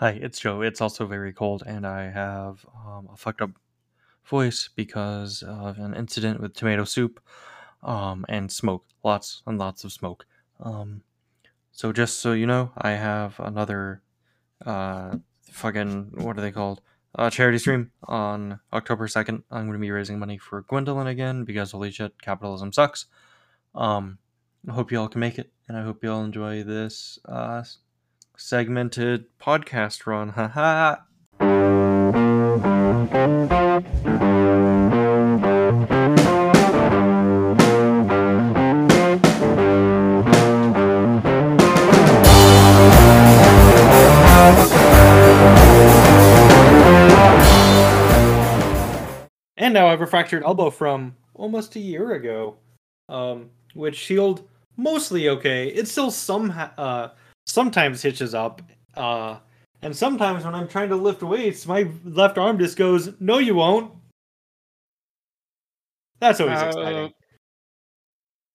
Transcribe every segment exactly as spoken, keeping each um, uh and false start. Hi, it's Joe. It's also very cold, and I have um, a fucked up voice because of an incident with tomato soup um, and smoke. Lots and lots of smoke. Um, so just so you know, I have another uh, fucking, what are they called? Uh, charity stream on October second. I'm going to be raising money for Gwendolyn again because holy shit, capitalism sucks. Um, I hope you all can make it, and I hope you all enjoy this uh, segmented podcast run. Haha. And now I have a fractured elbow from almost a year ago, um, which healed mostly okay. It still some uh, sometimes hitches up, uh, and sometimes when I'm trying to lift weights, my left arm just goes, "No, you won't." That's always uh, exciting.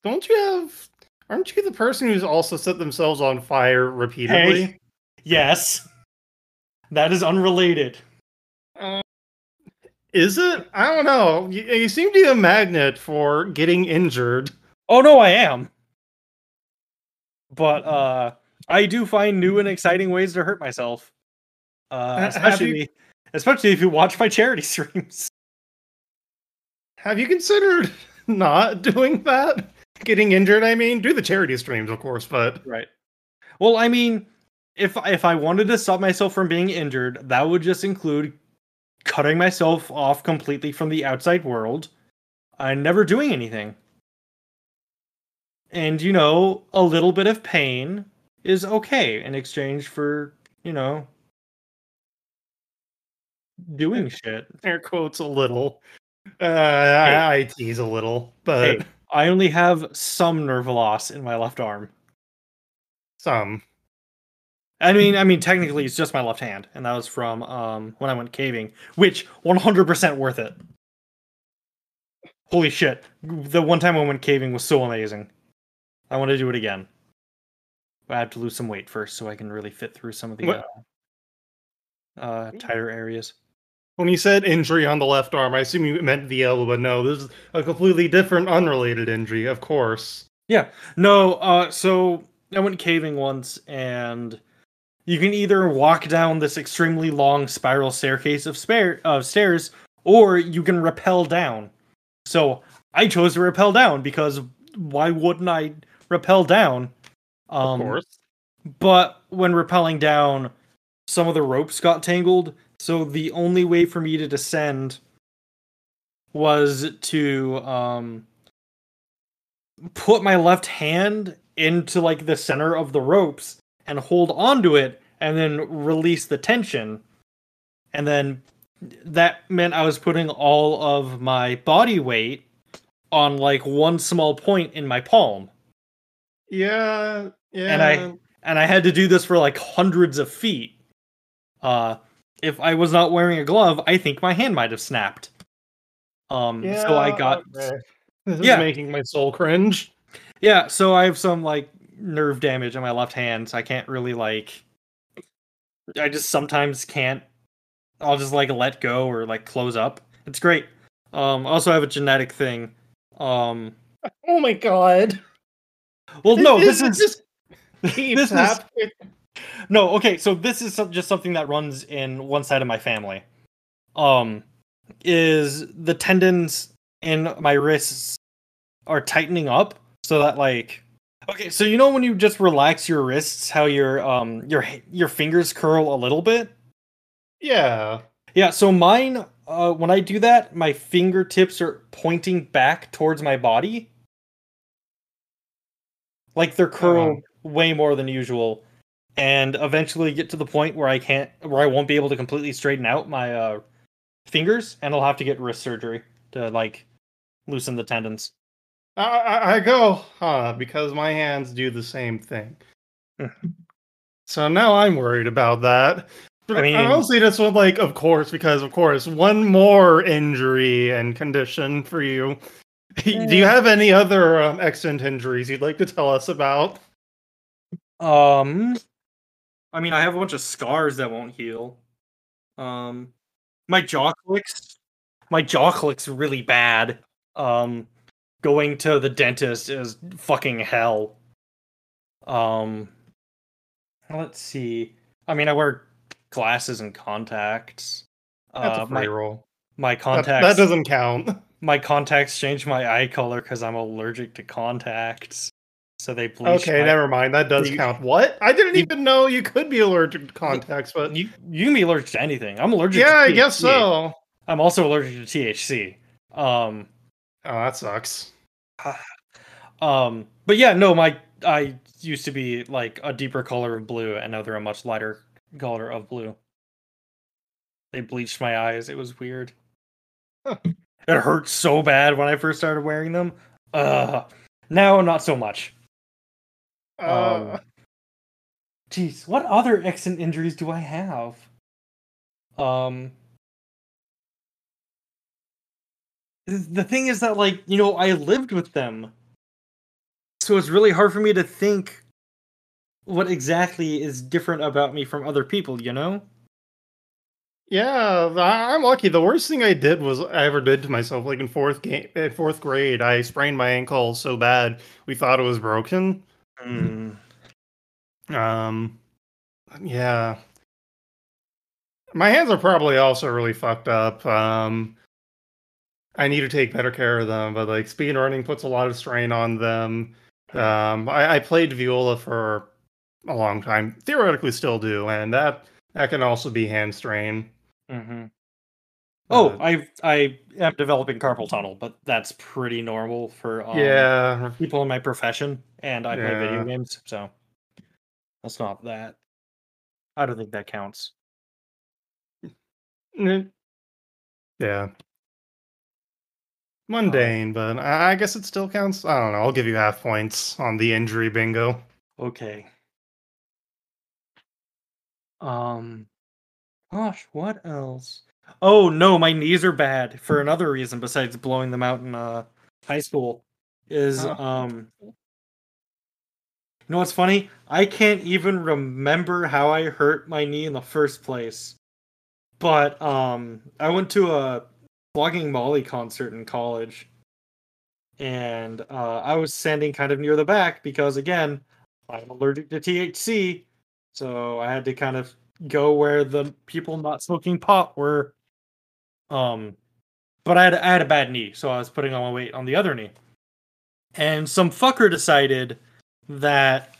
Don't you have? Aren't you the person who's also set themselves on fire repeatedly? Hey, yes, that is unrelated. Uh, is it? I don't know. You, you seem to be a magnet for getting injured. Oh no, I am. But uh, I do find new and exciting ways to hurt myself, uh, especially you, especially if you watch my charity streams. Have you considered not doing that? Getting injured, I mean, do the charity streams, of course, but right. Well, I mean, if if I wanted to stop myself from being injured, that would just include cutting myself off completely from the outside world and never doing anything. And, you know, a little bit of pain is okay in exchange for, you know, doing shit. Air quotes a little. Uh, hey. I, I tease a little, but... Hey, I only have some nerve loss in my left arm. Some. I mean, I mean, technically it's just my left hand, and that was from um, when I went caving, which one hundred percent worth it. Holy shit. The one time I went caving was so amazing. I want to do it again. I have to lose some weight first so I can really fit through some of the uh, uh, tighter areas. When you said injury on the left arm, I assume you meant the elbow, but no, this is a completely different, unrelated injury, of course. Yeah. No, uh, so I went caving once, and you can either walk down this extremely long spiral staircase of spare, uh, stairs, or you can rappel down. So I chose to rappel down because why wouldn't I rappel down? Um, of course. But when rappelling down, some of the ropes got tangled. So the only way for me to descend was to um, put my left hand into like the center of the ropes and hold onto it and then release the tension. And then that meant I was putting all of my body weight on like one small point in my palm. Yeah, yeah. And I and I had to do this for like hundreds of feet. Uh, if I was not wearing a glove, I think my hand might have snapped. Um, yeah, so I got okay. This is yeah. making my soul cringe. Yeah, so I have some like nerve damage in my left hand, so I can't really like I just sometimes can't I'll just like let go or like close up. It's great. Um, I also have a genetic thing. Um, oh my god. Well, no, this, this is just keeps happening. No, okay, so this is some, just something that runs in one side of my family. Um, is the tendons in my wrists are tightening up so that like okay, so you know when you just relax your wrists, how your um your your fingers curl a little bit? Yeah. Yeah, so mine Uh, when I do that, my fingertips are pointing back towards my body. Like they're curled uh-huh. way more than usual, and eventually get to the point where I can't, where I won't be able to completely straighten out my uh, fingers, and I'll have to get wrist surgery to like loosen the tendons. I, I, I go, huh? Because my hands do the same thing. So now I'm worried about that. I mean, I honestly just would like, of course, because of course, one more injury and condition for you. Yeah. Do you have any other um, extant injuries you'd like to tell us about? Um, I mean, I have a bunch of scars that won't heal. Um, my jaw clicks. My jaw clicks really bad. Um, going to the dentist is fucking hell. Um, let's see. I mean, I wear glasses and contacts. That's uh, a free my roll. My contacts. That, that doesn't count. My contacts change my eye color because I'm allergic to contacts. So they bleach. Okay, my... never mind. That does you, count. What? I didn't you, even know you could be allergic to contacts, but you, you can be allergic to anything. I'm allergic yeah, to Yeah, I guess so. I'm also allergic to T H C. Um Oh, that sucks. Um but yeah, no, my I used to be like a deeper color of blue, and now they're a much lighter color of blue. They bleached my eyes. It was weird. Huh. It hurt so bad when I first started wearing them. Uh now not so much. Uh, um, geez, what other accident injuries do I have? Um, the thing is that, like, you know, I lived with them, so it's really hard for me to think what exactly is different about me from other people, you know? Yeah, I'm lucky. The worst thing I did was I ever did to myself. Like in fourth game, in fourth grade, I sprained my ankle so bad we thought it was broken. Mm. Um, yeah. My hands are probably also really fucked up. Um, I need to take better care of them, but like speedrunning puts a lot of strain on them. Um, I, I played viola for a long time, theoretically still do, and that that can also be hand strain. Mm-hmm. Oh, uh, I I am developing carpal tunnel, but that's pretty normal for um, yeah. people in my profession. And I yeah. play video games, so that's not that. I don't think that counts. Yeah. Mundane, um, but I guess it still counts. I don't know. I'll give you half points on the injury bingo. Okay. Um, gosh, what else? Oh, no, my knees are bad for another reason besides blowing them out in uh, high school. Is, oh. um, you know what's funny? I can't even remember how I hurt my knee in the first place. But, um, I went to a Flogging Molly concert in college. And, uh, I was standing kind of near the back because, again, I'm allergic to T H C. So I had to kind of go where the people not smoking pot were. Um, but I had, I had a bad knee, so I was putting all my weight on the other knee. And some fucker decided that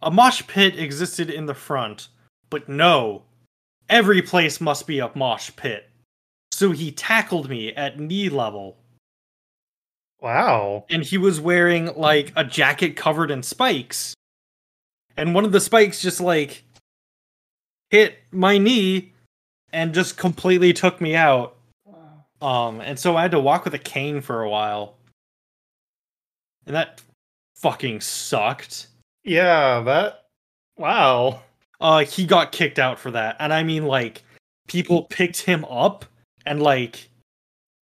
a mosh pit existed in the front, but no, every place must be a mosh pit. So he tackled me at knee level. Wow. And he was wearing, like, a jacket covered in spikes. And one of the spikes just, like, hit my knee and just completely took me out. Um, and so I had to walk with a cane for a while. And that fucking sucked. Yeah, that... Wow. Uh, he got kicked out for that. And I mean, like, people picked him up and, like,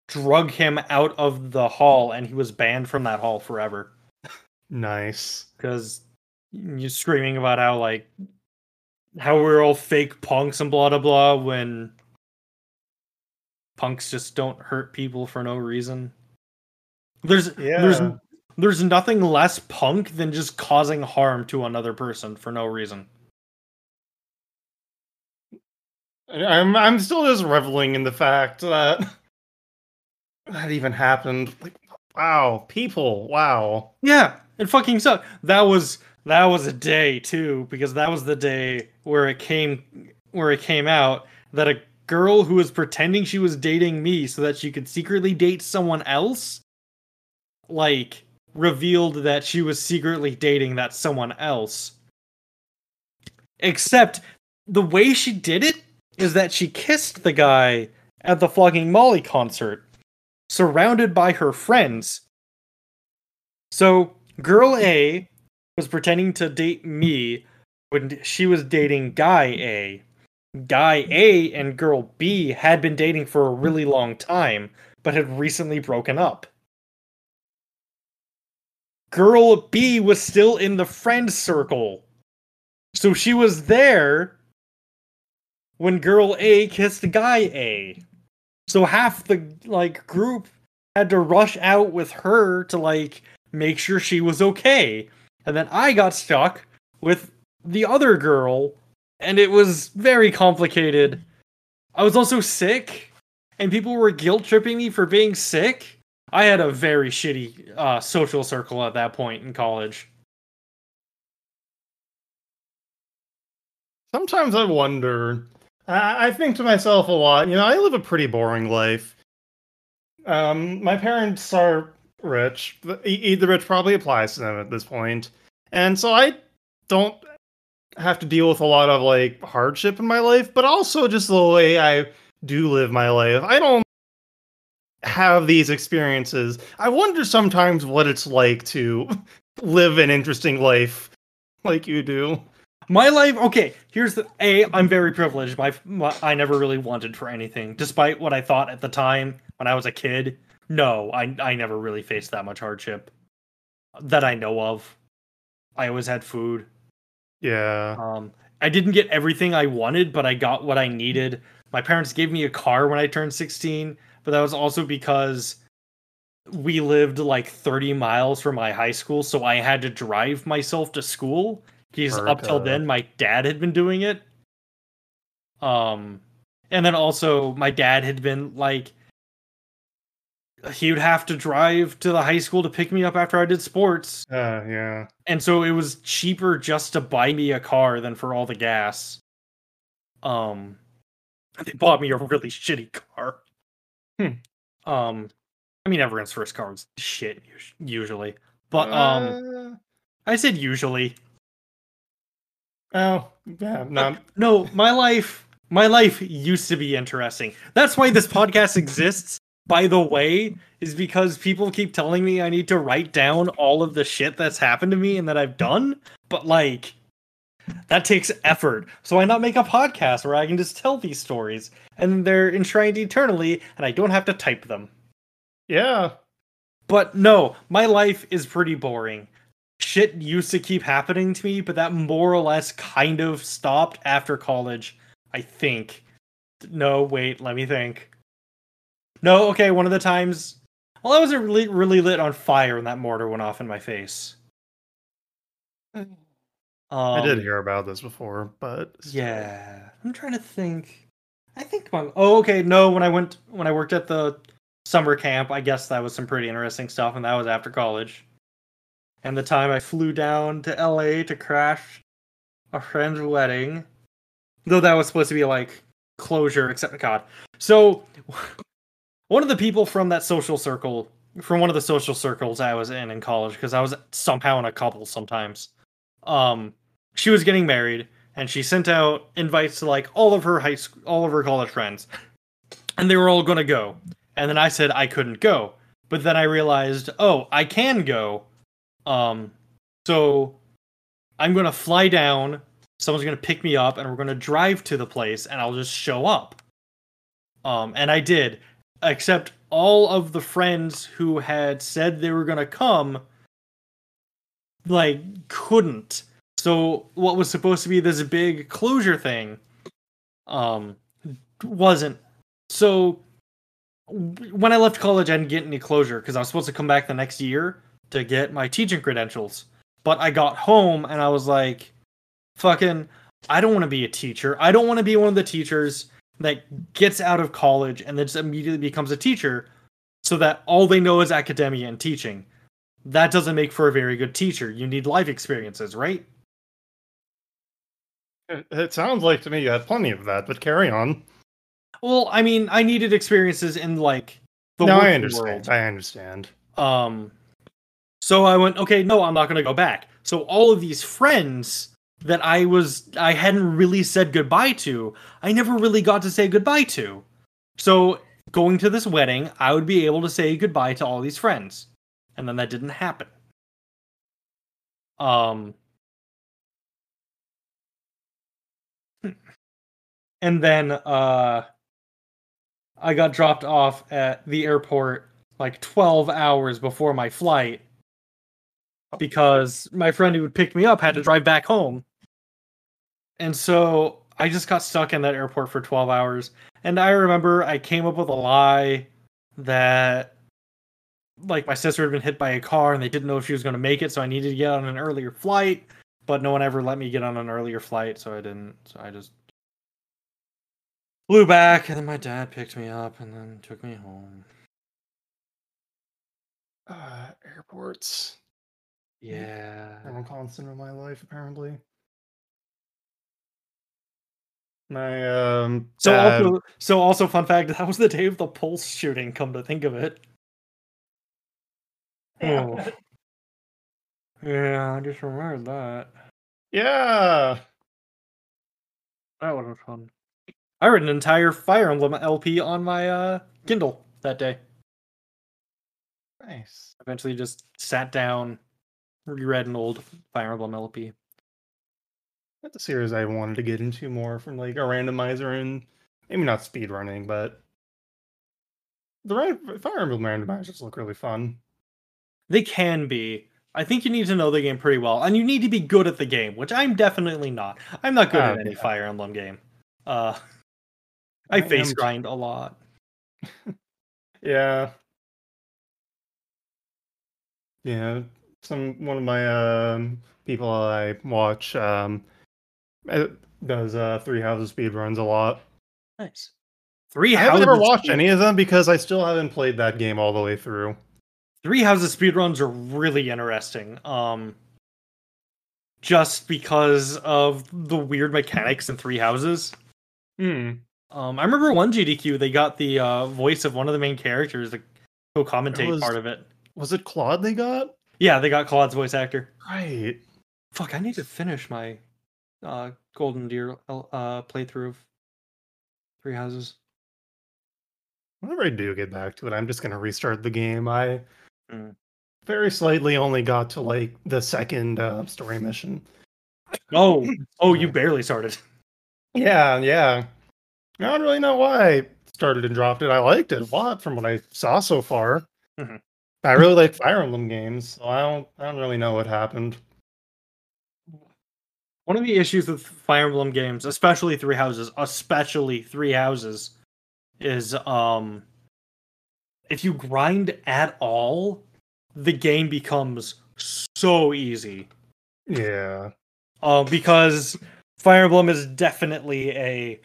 drug him out of the hall, and he was banned from that hall forever. Nice. Because you're screaming about how, like, how we're all fake punks and blah, blah, blah, when punks just don't hurt people for no reason. There's, yeah. there's... There's nothing less punk than just causing harm to another person for no reason. I'm I'm still just reveling in the fact that that even happened. Like, wow, people, wow. Yeah, it fucking sucked. That was that was a day too, because that was the day where it came where it came out that a girl who was pretending she was dating me so that she could secretly date someone else, like, revealed that she was secretly dating that someone else. Except the way she did it is that she kissed the guy at the Flogging Molly concert, surrounded by her friends. So girl A was pretending to date me when she was dating guy A. Guy A and girl B had been dating for a really long time, but had recently broken up. Girl B was still in the friend circle So she was there when girl A kissed guy A. So half the like group had to rush out with her to like make sure she was okay. And then I got stuck with the other girl, and it was very complicated. I was also sick, and people were guilt-tripping me for being sick. I had a very shitty uh, social circle at that point in college. Sometimes I wonder. I, I think to myself a lot, you know, I live a pretty boring life. Um, my parents are rich. Either rich probably applies to them at this point. And so I don't have to deal with a lot of, like, hardship in my life, but also just the way I do live my life. I don't have these experiences. I wonder sometimes what it's like to live an interesting life like you do. My life, okay, here's the, A, I'm very privileged. My, my, I never really wanted for anything, despite what I thought at the time when I was a kid. No, I, I never really faced that much hardship that I know of. I always had food. Yeah. Um, I didn't get everything I wanted, but I got what I needed. My parents gave me a car when I turned sixteen, but that was also because we lived like thirty miles from my high school, so I had to drive myself to school. Because up till then, my dad had been doing it. Um, and then also, my dad had been like, he would have to drive to the high school to pick me up after I did sports. Uh, yeah. And so it was cheaper just to buy me a car than for all the gas. Um, they bought me a really shitty car. Hmm. Um, I mean, everyone's first car was shit usually, but um, uh... I said usually. Oh yeah, no, no. My life, my life used to be interesting. That's why this podcast exists. By the way, is because people keep telling me I need to write down all of the shit that's happened to me and that I've done, but like that takes effort. So why not make a podcast where I can just tell these stories and they're enshrined eternally and I don't have to type them? Yeah. But no, my life is pretty boring. Shit used to keep happening to me, but that more or less kind of stopped after college, I think. No, wait, let me think. No, okay, one of the times... Well, I was really, really lit on fire when that mortar went off in my face. Um, I did hear about this before, but... Yeah, I'm trying to think. I think... My, oh, okay, no, when I went, when I worked at the summer camp, I guess that was some pretty interesting stuff, and that was after college. And the time I flew down to L A to crash a friend's wedding. Though that was supposed to be like closure, except God. So, one of the people from that social circle, from one of the social circles I was in in college, because I was somehow in a couple sometimes, um, she was getting married, and she sent out invites to like all of her high school, all of her college friends. And they were all going to go. And then I said I couldn't go. But then I realized, oh, I can go. Um, so I'm going to fly down, someone's going to pick me up, and we're going to drive to the place, and I'll just show up. Um, and I did, except all of the friends who had said they were going to come, like, couldn't. So what was supposed to be this big closure thing, um, wasn't. So when I left college, I didn't get any closure, because I was supposed to come back the next year to get my teaching credentials. But I got home and I was like, fucking, I don't want to be a teacher. I don't want to be one of the teachers that gets out of college and then just immediately becomes a teacher so that all they know is academia and teaching. That doesn't make for a very good teacher. You need life experiences, right? It, it sounds like to me you had plenty of that, but carry on. Well, I mean, I needed experiences in, like, the world. No, I understand. I understand. Um... So I went, okay, no, I'm not going to go back. So all of these friends that I was, I hadn't really said goodbye to, I never really got to say goodbye to. So going to this wedding, I would be able to say goodbye to all these friends. And then that didn't happen. Um, and then uh, I got dropped off at the airport like twelve hours before my flight, because my friend who would pick me up had to drive back home. And so I just got stuck in that airport for twelve hours. And I remember I came up with a lie that, like, my sister had been hit by a car and they didn't know if she was going to make it, so I needed to get on an earlier flight. But no one ever let me get on an earlier flight, so I didn't. So I just flew back, and then my dad picked me up and then took me home. Uh, airports. Yeah. I'm a constant in my life, apparently. My um. So dad... also, so also, fun fact: that was the day of the Pulse shooting. Come to think of it. Oh. Yeah, I just remembered that. Yeah, that would have been fun. I read an entire Fire Emblem L P on my uh, Kindle that day. Nice. Eventually, just sat down, reread an old Fire Emblem L P. That's a series I wanted to get into more from, like, a randomizer and maybe not speedrunning, but the Fire Emblem randomizers look really fun. They can be. I think you need to know the game pretty well, and you need to be good at the game, which I'm definitely not. I'm not good uh, at any yeah. Fire Emblem game. Uh, I, I face am... grind a lot. Yeah. Yeah. Some one of my um, people I watch um, does uh, Three Houses speedruns a lot. Nice. Three Houses. I've never watched any of them because I still haven't played that game all the way through. Three Houses speedruns are really interesting. Um, just because of the weird mechanics in Three Houses. Mm. Um, I remember one G D Q, they got the uh, voice of one of the main characters to co-commentate was, part of it. Was it Claude they got? Yeah, they got Claude's voice actor. Right. Fuck, I need to finish my uh, Golden Deer uh, playthrough of Three Houses. Whenever I do get back to it, I'm just going to restart the game. I... very slightly only got to, like, the second uh, story mission. Oh, oh, you barely started. Yeah, yeah. I don't really know why I started and dropped it. I liked it a lot from what I saw so far. Mm-hmm. I really like Fire Emblem games, so I don't, I don't really know what happened. One of the issues with Fire Emblem games, especially Three Houses, especially Three Houses, is um. if you grind at all, the game becomes so easy. Yeah. Uh, because Fire Emblem is definitely a...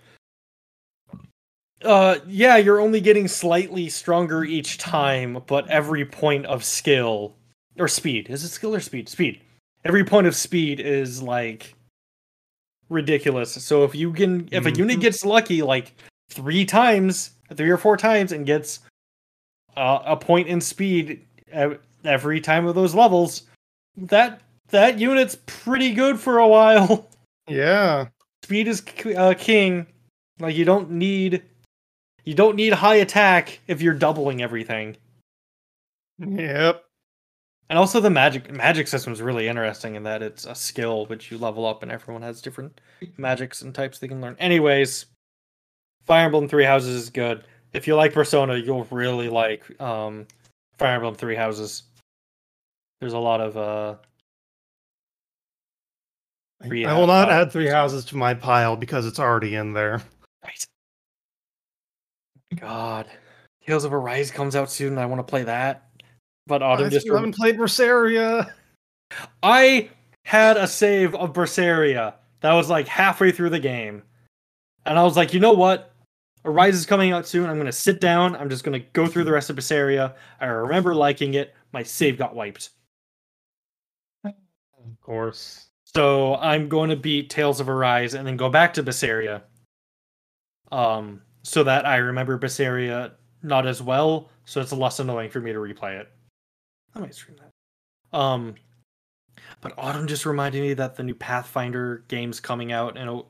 Uh, yeah, you're only getting slightly stronger each time, but every point of skill... Or speed. Is it skill or speed? Speed. Every point of speed is, like, ridiculous. So if you can... If a mm-hmm. unit gets lucky, like, three times, three or four times, and gets... Uh, a point in speed every time of those levels, that that unit's pretty good for a while. Yeah, speed is uh, king. Like, you don't need you don't need high attack if you're doubling everything. Yep. And also the magic magic system is really interesting in that it's a skill which you level up, and everyone has different magics and types they can learn. Anyways, Fire Emblem Three Houses is good. If you like Persona, you'll really like um, Fire Emblem Three Houses. There's a lot of... Uh, I will not add Three Houses to my pile because it's already in there. Right. God. Tales of Arise comes out soon and I want to play that. But Autumn I just... I haven't played Berseria! I had a save of Berseria that was like halfway through the game. And I was like, you know what? Arise is coming out soon. I'm going to sit down. I'm just going to go through the rest of Berseria. I remember liking it. My save got wiped. Of course. So I'm going to beat Tales of Arise and then go back to Berseria. Um, so that I remember Berseria not as well. So it's less annoying for me to replay it. I might stream that. Um, but Autumn just reminded me that the new Pathfinder game's coming out in a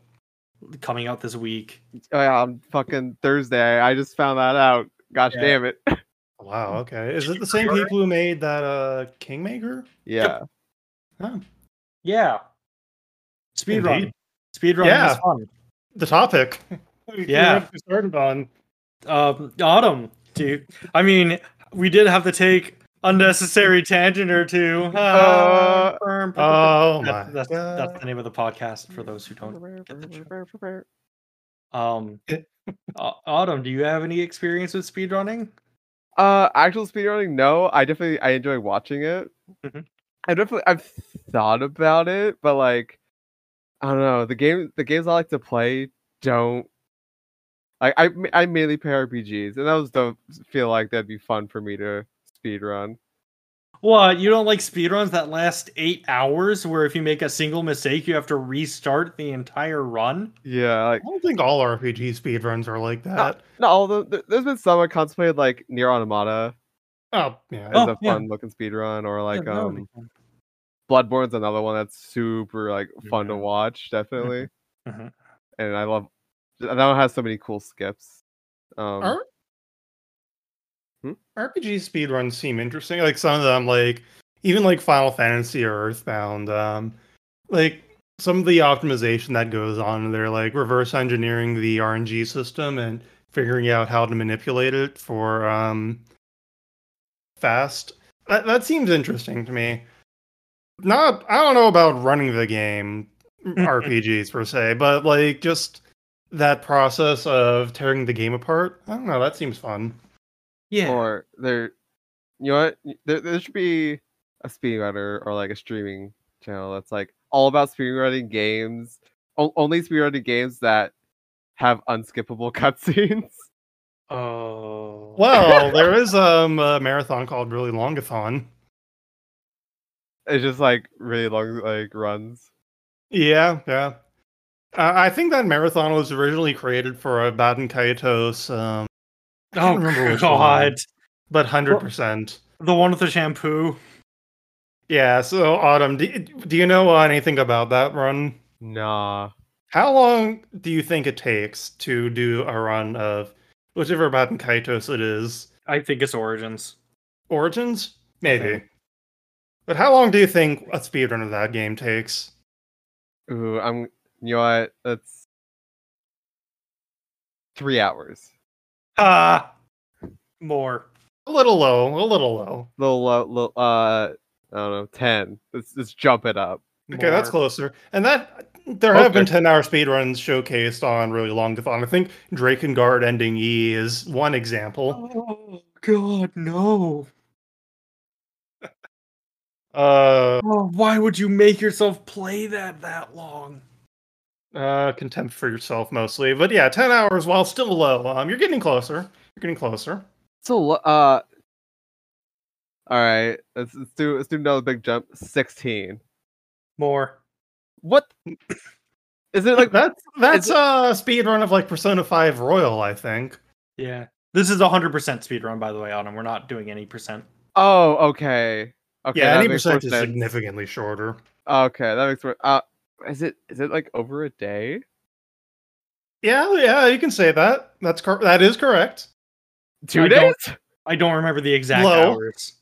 coming out this week. Oh, yeah, on fucking Thursday. I just found that out. Gosh yeah. damn it. Wow, okay. Is it the same people who made that uh Kingmaker? Yeah. Huh. Yeah. Speedrun. Speedrun yeah. is fun. The topic. Yeah. We started on um Autumn, dude. I mean, we did have to take unnecessary tangent or two. Uh, uh, oh that's, my that's, that's the name of the podcast for those who don't get the show. Um, Autumn, do you have any experience with speedrunning? Uh, actual speedrunning, no. I definitely I enjoy watching it. Mm-hmm. I definitely I've thought about it, but like I don't know. The game the games I like to play don't. Like I I mainly play R P Gs, and those don't feel like that'd be fun for me to speedrun. What, you don't like speedruns that last eight hours where if you make a single mistake you have to restart the entire run? Yeah, like, I don't think all R P G speedruns are like that. Not, not all of them. There's been some I contemplated, like Nier Automata. Oh, yeah. It's oh, a fun yeah. looking speedrun, or like yeah, um Bloodborne's another one that's super like fun yeah. to watch, definitely. Mm-hmm. And I love that one has so many cool skips. Um uh-huh. Hmm? R P G speedruns seem interesting. Like some of them, like even like Final Fantasy or Earthbound, um, like some of the optimization that goes on, they're like reverse engineering the R N G system and figuring out how to manipulate it for um, fast. That that seems interesting to me. Not, I don't know about running the game R P Gs per se, but like just that process of tearing the game apart. I don't know. That seems fun. Yeah. Or there, you know what? There, there should be a speedrunner or like a streaming channel that's like all about speedrunning games. O- only speedrunning games that have unskippable cutscenes. Oh. Well, there is um, a marathon called Really Longathon. It's just like really long like runs. Yeah, yeah. Uh, I think that marathon was originally created for a Baten Kaitos. Um, I don't oh, remember which God. One, but one hundred percent. The one with the shampoo. Yeah, so Autumn, do, do you know anything about that run? Nah. How long do you think it takes to do a run of whichever Baten Kaitos it is? I think it's Origins. Origins? Maybe. Okay. But how long do you think a speedrun of that game takes? Ooh, I'm... You know what? That's... Three hours. Uh more. A little low, a little low. A little low, little, uh, I don't know, ten. Let's, let's jump it up. Okay, more. That's closer. And that, there Both have been ten-hour speedruns showcased on Really Longathon. I think Drakengard ending E is one example. Oh, God, no. uh, oh, why would you make yourself play that that long? Uh, contempt for yourself mostly, but yeah, ten hours while still low. Um, you're getting closer. You're getting closer. So, uh, all right, let's, let's do let's do another big jump. Sixteen, more. What is it like? that's that's a uh, speed run of like Persona five Royal, I think. Yeah, this is a hundred percent speed run, by the way, Autumn. We're not doing any percent. Oh, okay. Okay. Yeah, any percent is significantly shorter. Okay, that makes sense. Uh, Is it is it like over a day? Yeah, yeah, you can say that. That's cor- that is correct. Two I days? Don't, I don't remember the exact Low. hours.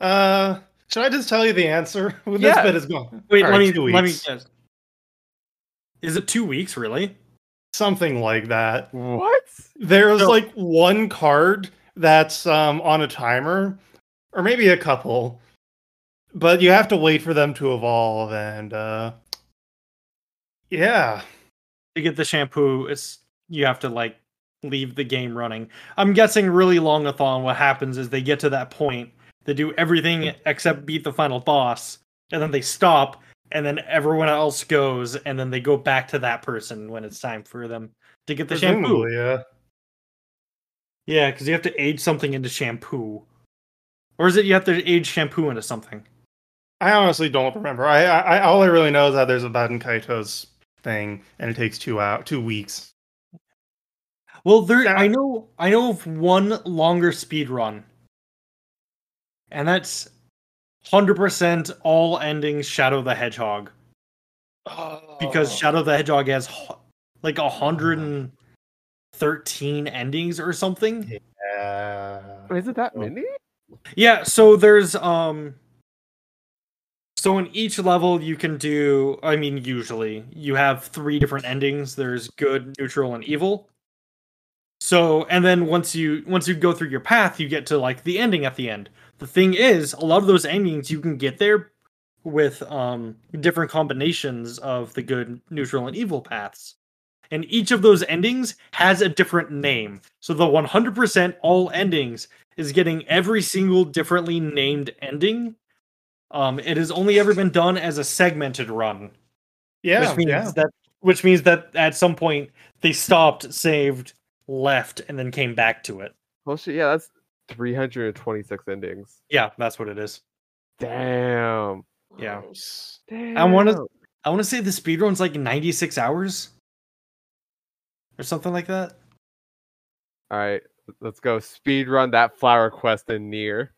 Uh, should I just tell you the answer? Well, yeah. This bit is gone. Wait, All let right, me let me guess. Is it two weeks really? Something like that. What? There's no. like one card that's um on a timer, or maybe a couple, but you have to wait for them to evolve and. uh Yeah. To get the shampoo, it's, you have to, like, leave the game running. I'm guessing Really Longathon, what happens is they get to that point, they do everything except beat the final boss, and then they stop, and then everyone else goes, and then they go back to that person when it's time for them to get the Presumably, shampoo. Yeah, Yeah, because you have to age something into shampoo. Or is it you have to age shampoo into something? I honestly don't remember. I, I, I all I really know is that there's a Baten Kaitos thing, and it takes two out two weeks. Well, there yeah. I know I know of one longer speed run, and that's one hundred percent all endings Shadow the Hedgehog, oh. because Shadow the Hedgehog has like one hundred thirteen endings or something. Yeah, is it that many? Yeah. So there's um. So in each level you can do, I mean, usually you have three different endings. There's good, neutral, and evil. So, and then once you once you go through your path, you get to like the ending at the end. The thing is, a lot of those endings you can get there with um, different combinations of the good, neutral, and evil paths. And each of those endings has a different name. So the one hundred percent all endings is getting every single differently named ending. Um, it has only ever been done as a segmented run. Yeah, which means yeah. that which means that at some point they stopped, saved, left, and then came back to it. Well, yeah, that's three hundred twenty-six endings. Yeah, that's what it is. Damn. Yeah. Damn. I want to. I want to say the speedrun's like ninety-six hours. Or something like that. All right, let's go speedrun that flower quest in Nier.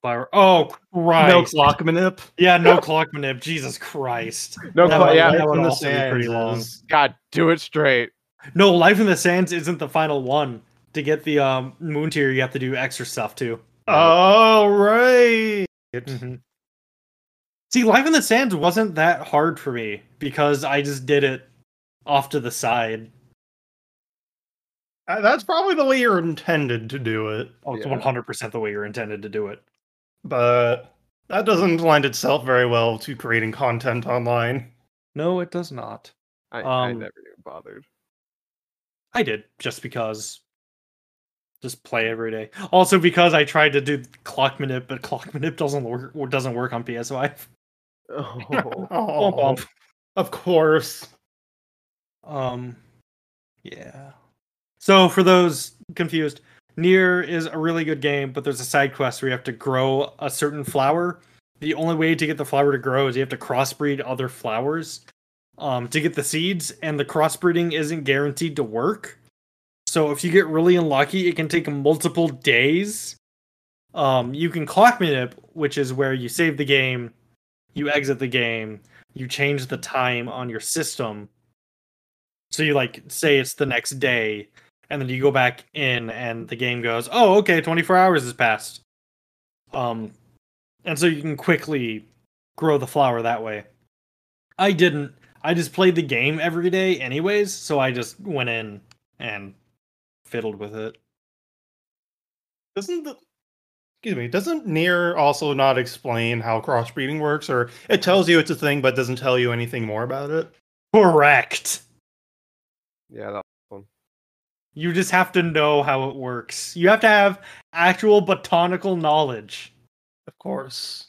Flower. Oh, Christ. No clock manip. Yeah, no clock manip. Jesus Christ. No clock. Yeah, that one also be pretty long. God, do it straight. No, Life in the Sands isn't the final one. To get the um, moon tier, you have to do extra stuff too. Oh, right. Mm-hmm. See, Life in the Sands wasn't that hard for me because I just did it off to the side. Uh, that's probably the way you're intended to do it. Oh, it's yeah. one hundred percent the way you're intended to do it. But that doesn't lend itself very well to creating content online. No, it does not. I, um, I never even bothered. I did, just because. Just play every day. Also because I tried to do clock manip, but clock manip doesn't work, doesn't work on P S five. Oh. oh. Bump. Of course. Um, yeah. So for those confused, Nier is a really good game, but there's a side quest where you have to grow a certain flower. The only way to get the flower to grow is you have to crossbreed other flowers um, to get the seeds, and the crossbreeding isn't guaranteed to work. So if you get really unlucky, it can take multiple days. Um, you can clock manip, which is where you save the game, you exit the game, you change the time on your system. So you, like, say it's the next day, and then you go back in, and the game goes, oh, okay, twenty-four hours has passed. Um, and so you can quickly grow the flower that way. I didn't. I just played the game every day anyways, so I just went in and fiddled with it. Doesn't the... Excuse me, doesn't Nier also not explain how crossbreeding works? Or it tells you it's a thing, but doesn't tell you anything more about it? Correct! Yeah, that's fun. You just have to know how it works. You have to have actual botanical knowledge. Of course.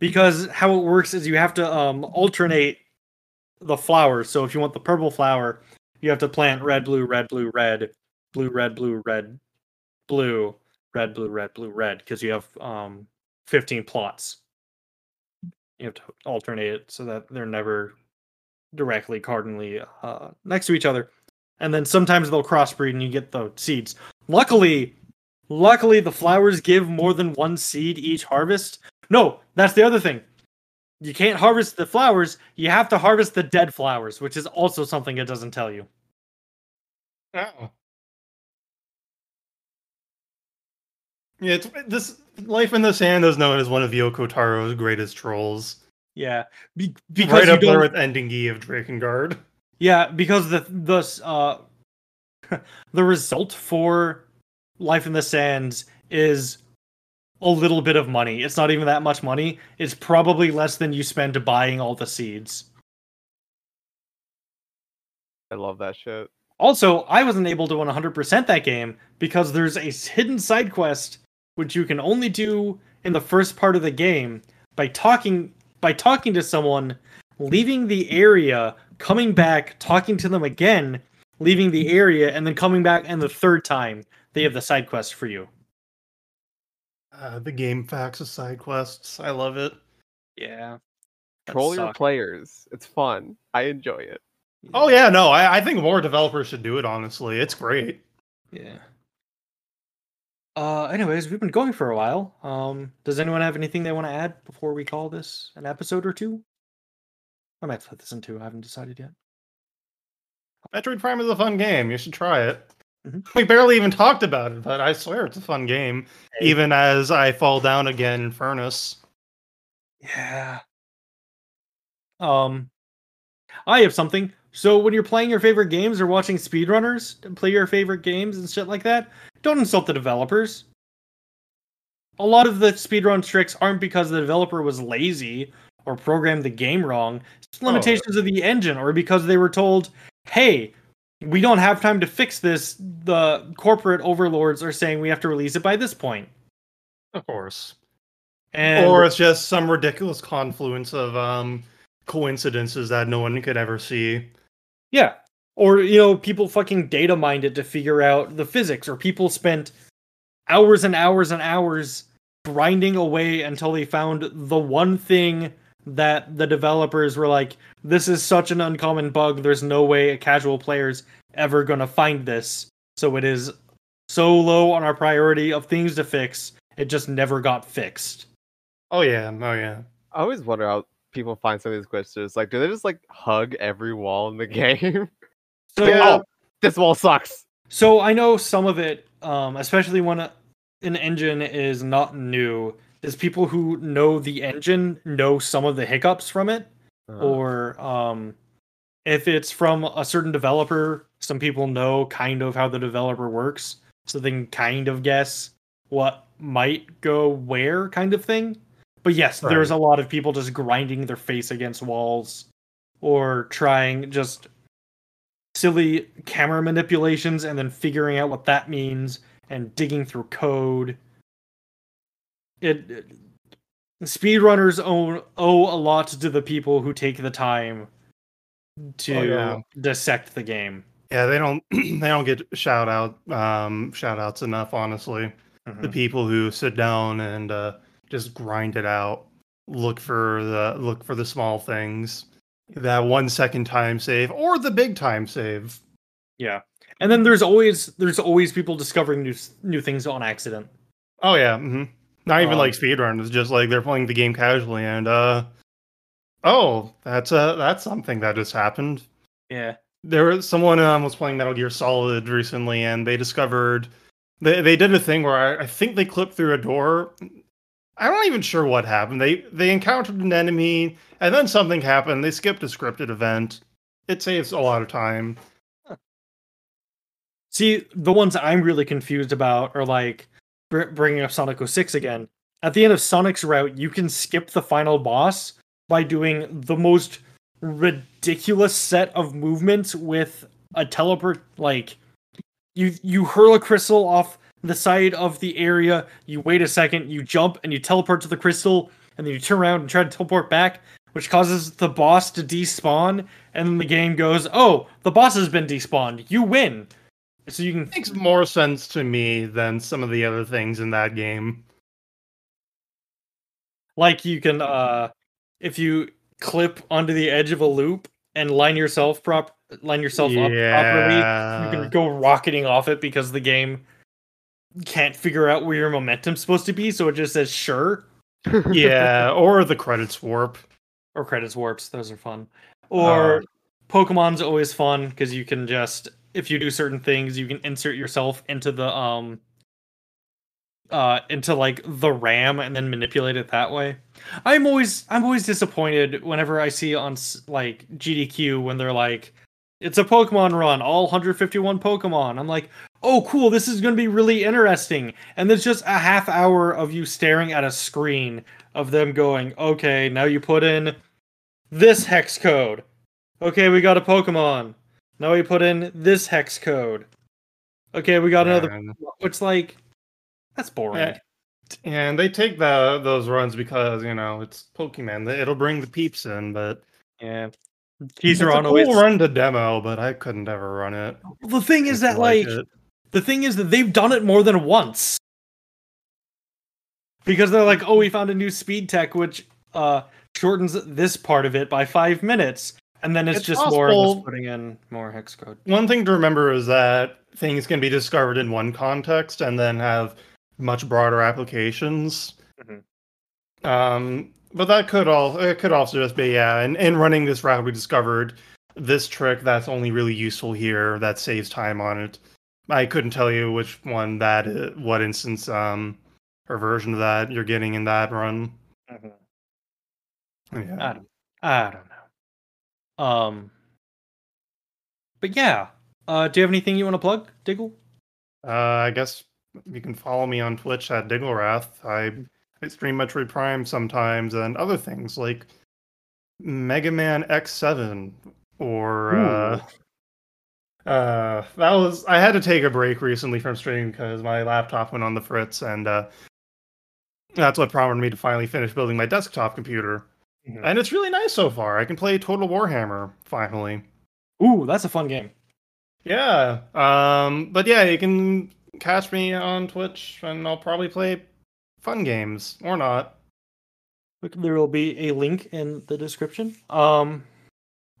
Because how it works is you have to um, alternate the flowers. So if you want the purple flower, you have to plant red, blue, red, blue, red, blue, red, blue, red, blue, red, blue, red, blue, red, because you have um, fifteen plots. You have to alternate it so that they're never directly cardinally uh, next to each other, and then sometimes they'll crossbreed and you get the seeds. Luckily, luckily the flowers give more than one seed each harvest. No, that's the other thing. You can't harvest the flowers. You have to harvest the dead flowers, which is also something it doesn't tell you. Oh. Yeah, it's, this Life in the Sand is known as one of Yoko Taro's greatest trolls. Yeah, be- because right up there with Ending E of Drakengard. Yeah, because the the uh, the result for Life in the Sands is a little bit of money. It's not even that much money. It's probably less than you spend buying all the seeds. I love that shit. Also, I wasn't able to one hundred percent that game because there's a hidden side quest which you can only do in the first part of the game by talking. By talking to someone, leaving the area, coming back, talking to them again, leaving the area, and then coming back, and the third time, they have the side quest for you. Uh, the GameFAQs of side quests. I love it. Yeah. Troll your players. It's fun. I enjoy it. Yeah. Oh, yeah, no, I, I think more developers should do it, honestly. It's great. Yeah. Uh, anyways, we've been going for a while. Um, does anyone have anything they want to add before we call this an episode or two? I might split this in two. I haven't decided yet. Metroid Prime is a fun game. You should try it. Mm-hmm. We barely even talked about it, but I swear it's a fun game. Hey. Even as I fall down again in Furnace. Yeah. Um, I have something. So when you're playing your favorite games or watching speedrunners and play your favorite games and shit like that, don't insult the developers. A lot of the speedrun tricks aren't because the developer was lazy or programmed the game wrong. It's limitations oh. of the engine, or because they were told, hey, we don't have time to fix this. The corporate overlords are saying we have to release it by this point. Of course. And or it's just some ridiculous confluence of um, coincidences that no one could ever see. Yeah. Or, you know, people fucking data mined it to figure out the physics, or people spent hours and hours and hours grinding away until they found the one thing that the developers were like, this is such an uncommon bug, there's no way a casual player's ever gonna find this. So it is so low on our priority of things to fix, it just never got fixed. Oh yeah, oh yeah. I always wonder how people find some of these glitches. Like, do they just like hug every wall in the game? So like, oh, this wall sucks. So I know some of it, um, especially when a, an engine is not new, is people who know the engine know some of the hiccups from it. Uh-huh. Or um, if it's from a certain developer, some people know kind of how the developer works, so they can kind of guess what might go where, kind of thing. But yes, right. There's a lot of people just grinding their face against walls or trying just silly camera manipulations and then figuring out what that means and digging through code. It, it speedrunners owe, owe a lot to the people who take the time to oh, yeah. dissect the game. Yeah, they don't they don't get shout out um, shout outs enough, honestly. Mm-hmm. The people who sit down and uh, just grind it out, look for the look for the small things, that one second time save or the big time save. Yeah, and then there's always there's always people discovering new new things on accident. Oh yeah. Mm-hmm. Not even um, like speedrunners, just like they're playing the game casually and, uh, oh, that's uh, that's something that just happened. Yeah. There was someone um, was playing Metal Gear Solid recently, and they discovered, they, they did a thing where I, I think they clipped through a door. I'm not even sure what happened. They, they encountered an enemy, and then something happened. They skipped a scripted event. It saves a lot of time. See, the ones I'm really confused about are like, bringing up Sonic oh six again, at the end of Sonic's route, you can skip the final boss by doing the most ridiculous set of movements with a teleport. Like, you you hurl a crystal off the side of the area, you wait a second, you jump, and you teleport to the crystal, and then you turn around and try to teleport back, which causes the boss to despawn, and then the game goes, oh, the boss has been despawned, you win! So you can... It makes more sense to me than some of the other things in that game. Like, you can, uh, if you clip onto the edge of a loop and line yourself prop, line yourself yeah. up properly, you can go rocketing off it because the game can't figure out where your momentum's supposed to be, so it just says sure. Yeah, or the credits warp. Or credits warps, those are fun. Or uh, Pokemon's always fun, because you can just... If you do certain things, you can insert yourself into the um, uh, into like the RAM and then manipulate it that way. I'm always I'm always disappointed whenever I see on like G D Q when they're like, it's a Pokemon run, all one hundred fifty-one Pokemon. I'm like, oh cool, this is gonna be really interesting. And there's just a half hour of you staring at a screen of them going, okay, now you put in this hex code. Okay, we got a Pokemon. Now we put in this hex code. Okay, we got another. And, it's like, that's boring. And they take the, those runs because, you know, it's Pokemon. It'll bring the peeps in, but... Yeah. Teaser on always... It's a cool run to demo, but I couldn't ever run it. The thing is that, like... like the thing is that they've done it more than once. Because they're like, oh, we found a new speed tech, which uh, shortens this part of it by five minutes. And then it's, it's just possible. more just putting in more hex code. One thing to remember is that things can be discovered in one context and then have much broader applications. Mm-hmm. Um, but that could all it could also just be yeah. And in, in running this route, we discovered this trick that's only really useful here that saves time on it. I couldn't tell you which one that is, what instance um or version of that you're getting in that run. Mm-hmm. Yeah. I don't. I don't know. Um, But yeah, uh, do you have anything you want to plug, Diggle? Uh, I guess you can follow me on Twitch at Digglerath. I, I stream Metroid Prime sometimes and other things like Mega Man X seven or... Uh, uh, that was I had to take a break recently from streaming because my laptop went on the fritz, and uh, that's what prompted me to finally finish building my desktop computer. Mm-hmm. And it's really nice so far. I can play Total Warhammer, finally. Ooh, that's a fun game. Yeah. Um, but yeah, you can catch me on Twitch, and I'll probably play fun games, or not. There will be a link in the description. Um,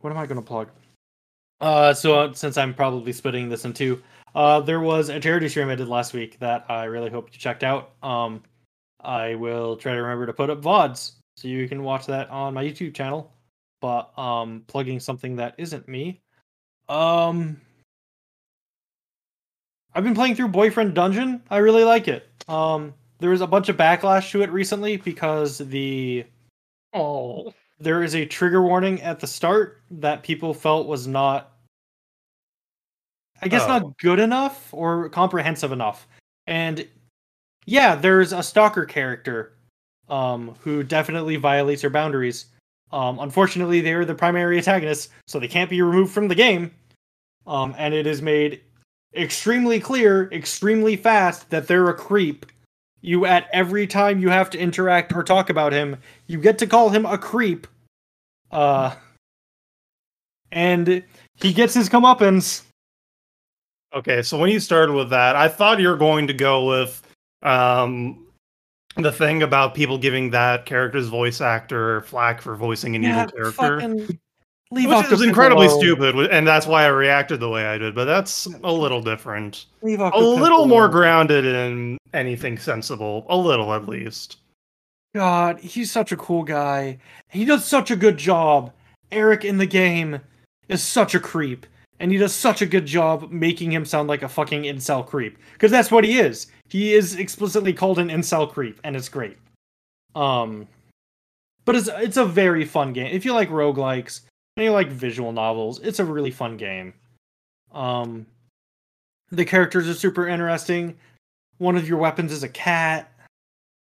what am I going to plug? Uh, so uh, since I'm probably splitting this in two, uh, there was a charity stream I did last week that I really hope you checked out. Um, I will try to remember to put up V O Ds, so you can watch that on my YouTube channel. But um, plugging something that isn't me. Um, I've been playing through Boyfriend Dungeon. I really like it. Um, there was a bunch of backlash to it recently because the oh, there is a trigger warning at the start that people felt was not, I guess, oh. not good enough or comprehensive enough. And yeah, there's a stalker character um, who definitely violates her boundaries. Um, unfortunately, they are the primary antagonists, so they can't be removed from the game. Um, and it is made extremely clear, extremely fast, that they're a creep. You, at every time you have to interact or talk about him, you get to call him a creep. Uh, and he gets his comeuppance. Okay, so when you started with that, I thought you were going to go with... Um... the thing about people giving that character's voice actor flack for voicing an yeah, evil character, leave which is incredibly alone. stupid, and that's why I reacted the way I did, but that's a little different. Leave a little more alone. grounded in anything sensible. A little, at least. God, he's such a cool guy. He does such a good job. Eric in the game is such a creep, and he does such a good job making him sound like a fucking incel creep, because that's what he is. He is explicitly called an incel creep, and it's great. Um, but it's it's a very fun game. If you like roguelikes, and you like visual novels, it's a really fun game. Um, the characters are super interesting. One of your weapons is a cat,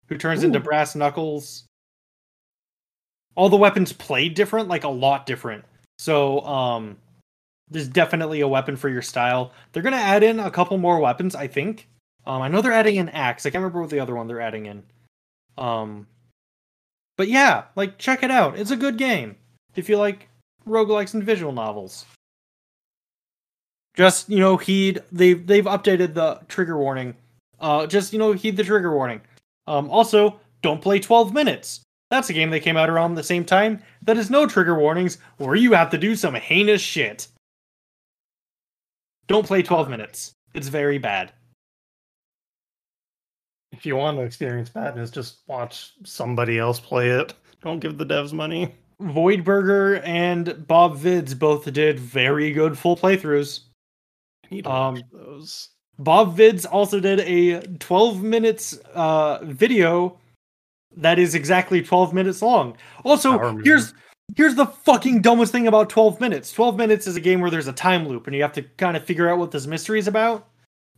who turns Ooh. into brass knuckles. All the weapons play different, like a lot different. So, um, there's definitely a weapon for your style. They're going to add in a couple more weapons, I think. Um, I know they're adding an axe. I can't remember what the other one they're adding in. Um, but yeah, like, check it out. It's a good game if you like roguelikes and visual novels. Just, you know, heed... They've, they've updated the trigger warning. Uh, just, you know, heed the trigger warning. Um, also, don't play twelve minutes. That's a game that came out around the same time that has no trigger warnings where you have to do some heinous shit. Don't play twelve minutes. It's very bad. If you want to experience badness, just watch somebody else play it. Don't give the devs money. Voidberger and Bob Vids both did very good full playthroughs. I need to um, watch those. Bob Vids also did a twelve minutes uh, video that is exactly twelve minutes long. Also, here's here's the fucking dumbest thing about twelve minutes. twelve minutes is a game where there's a time loop, and you have to kind of figure out what this mystery is about.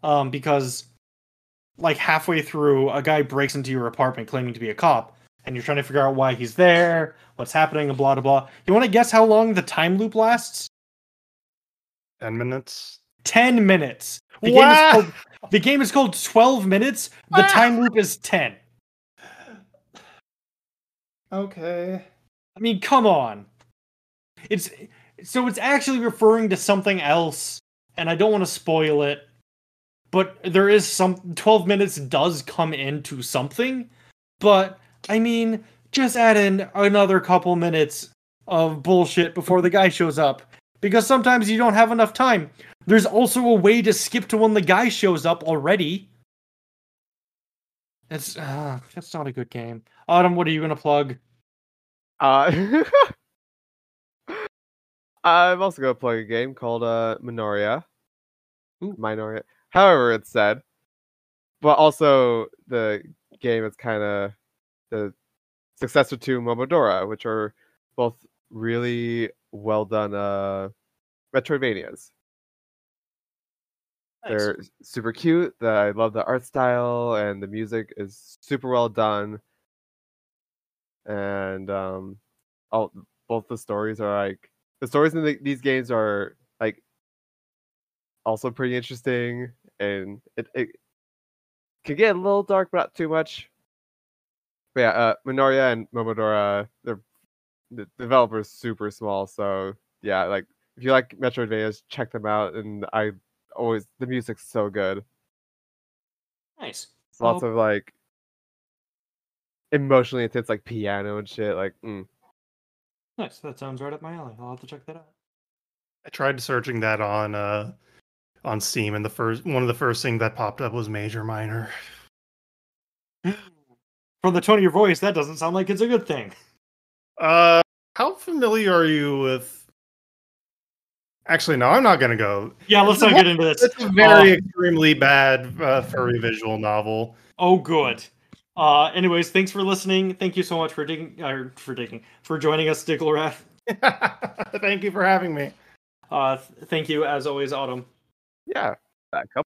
Um, because... like halfway through, a guy breaks into your apartment claiming to be a cop, and you're trying to figure out why he's there, what's happening, and blah, blah, blah. You want to guess how long the time loop lasts? Ten minutes. Ten minutes. The, game is, called, the game is called twelve minutes. The time loop is ten. Okay. I mean, come on. It's so it's actually referring to something else, and I don't want to spoil it. But there is some... twelve minutes does come into something. But, I mean, just add in another couple minutes of bullshit before the guy shows up. Because sometimes you don't have enough time. There's also a way to skip to when the guy shows up already. It's, uh, that's not a good game. Autumn, what are you going to plug? Uh, I'm also going to plug a game called uh, Minoria. Ooh. Minoria. However it's said, but also the game is kind of the successor to Momodora, which are both really well done uh, Metroidvanias. Nice. They're super cute. The, I love the art style, and the music is super well done. And um, all both the stories are like the stories in the, these games are like also pretty interesting, and it it can get a little dark, but not too much. But yeah, uh, Minoria and Momodora, they're the developer's super small, so yeah, like if you like Metroidvanias, check them out. And I always the music's so good. Nice. It's lots oh. of like emotionally intense, like piano and shit. Like, mm. nice. That sounds right up my alley. I'll have to check that out. I tried searching that on uh on Steam, and the first one of the first things that popped up was Major Minor. From the tone of your voice, that doesn't sound like it's a good thing. Uh, how familiar are you with? Actually, no, I'm not going to go. Yeah, let's not get into this. It's a very uh, extremely bad uh, furry visual novel. Oh, good. Uh, anyways, thanks for listening. Thank you so much for digging, or for digging, for joining us, Digglerath. Thank you for having me. Uh, th- thank you, as always, Autumn. Yeah.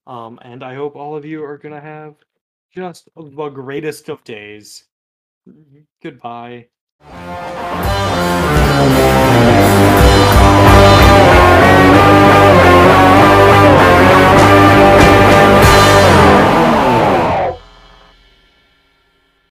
Um, and I hope all of you are going to have just the greatest of days. Goodbye.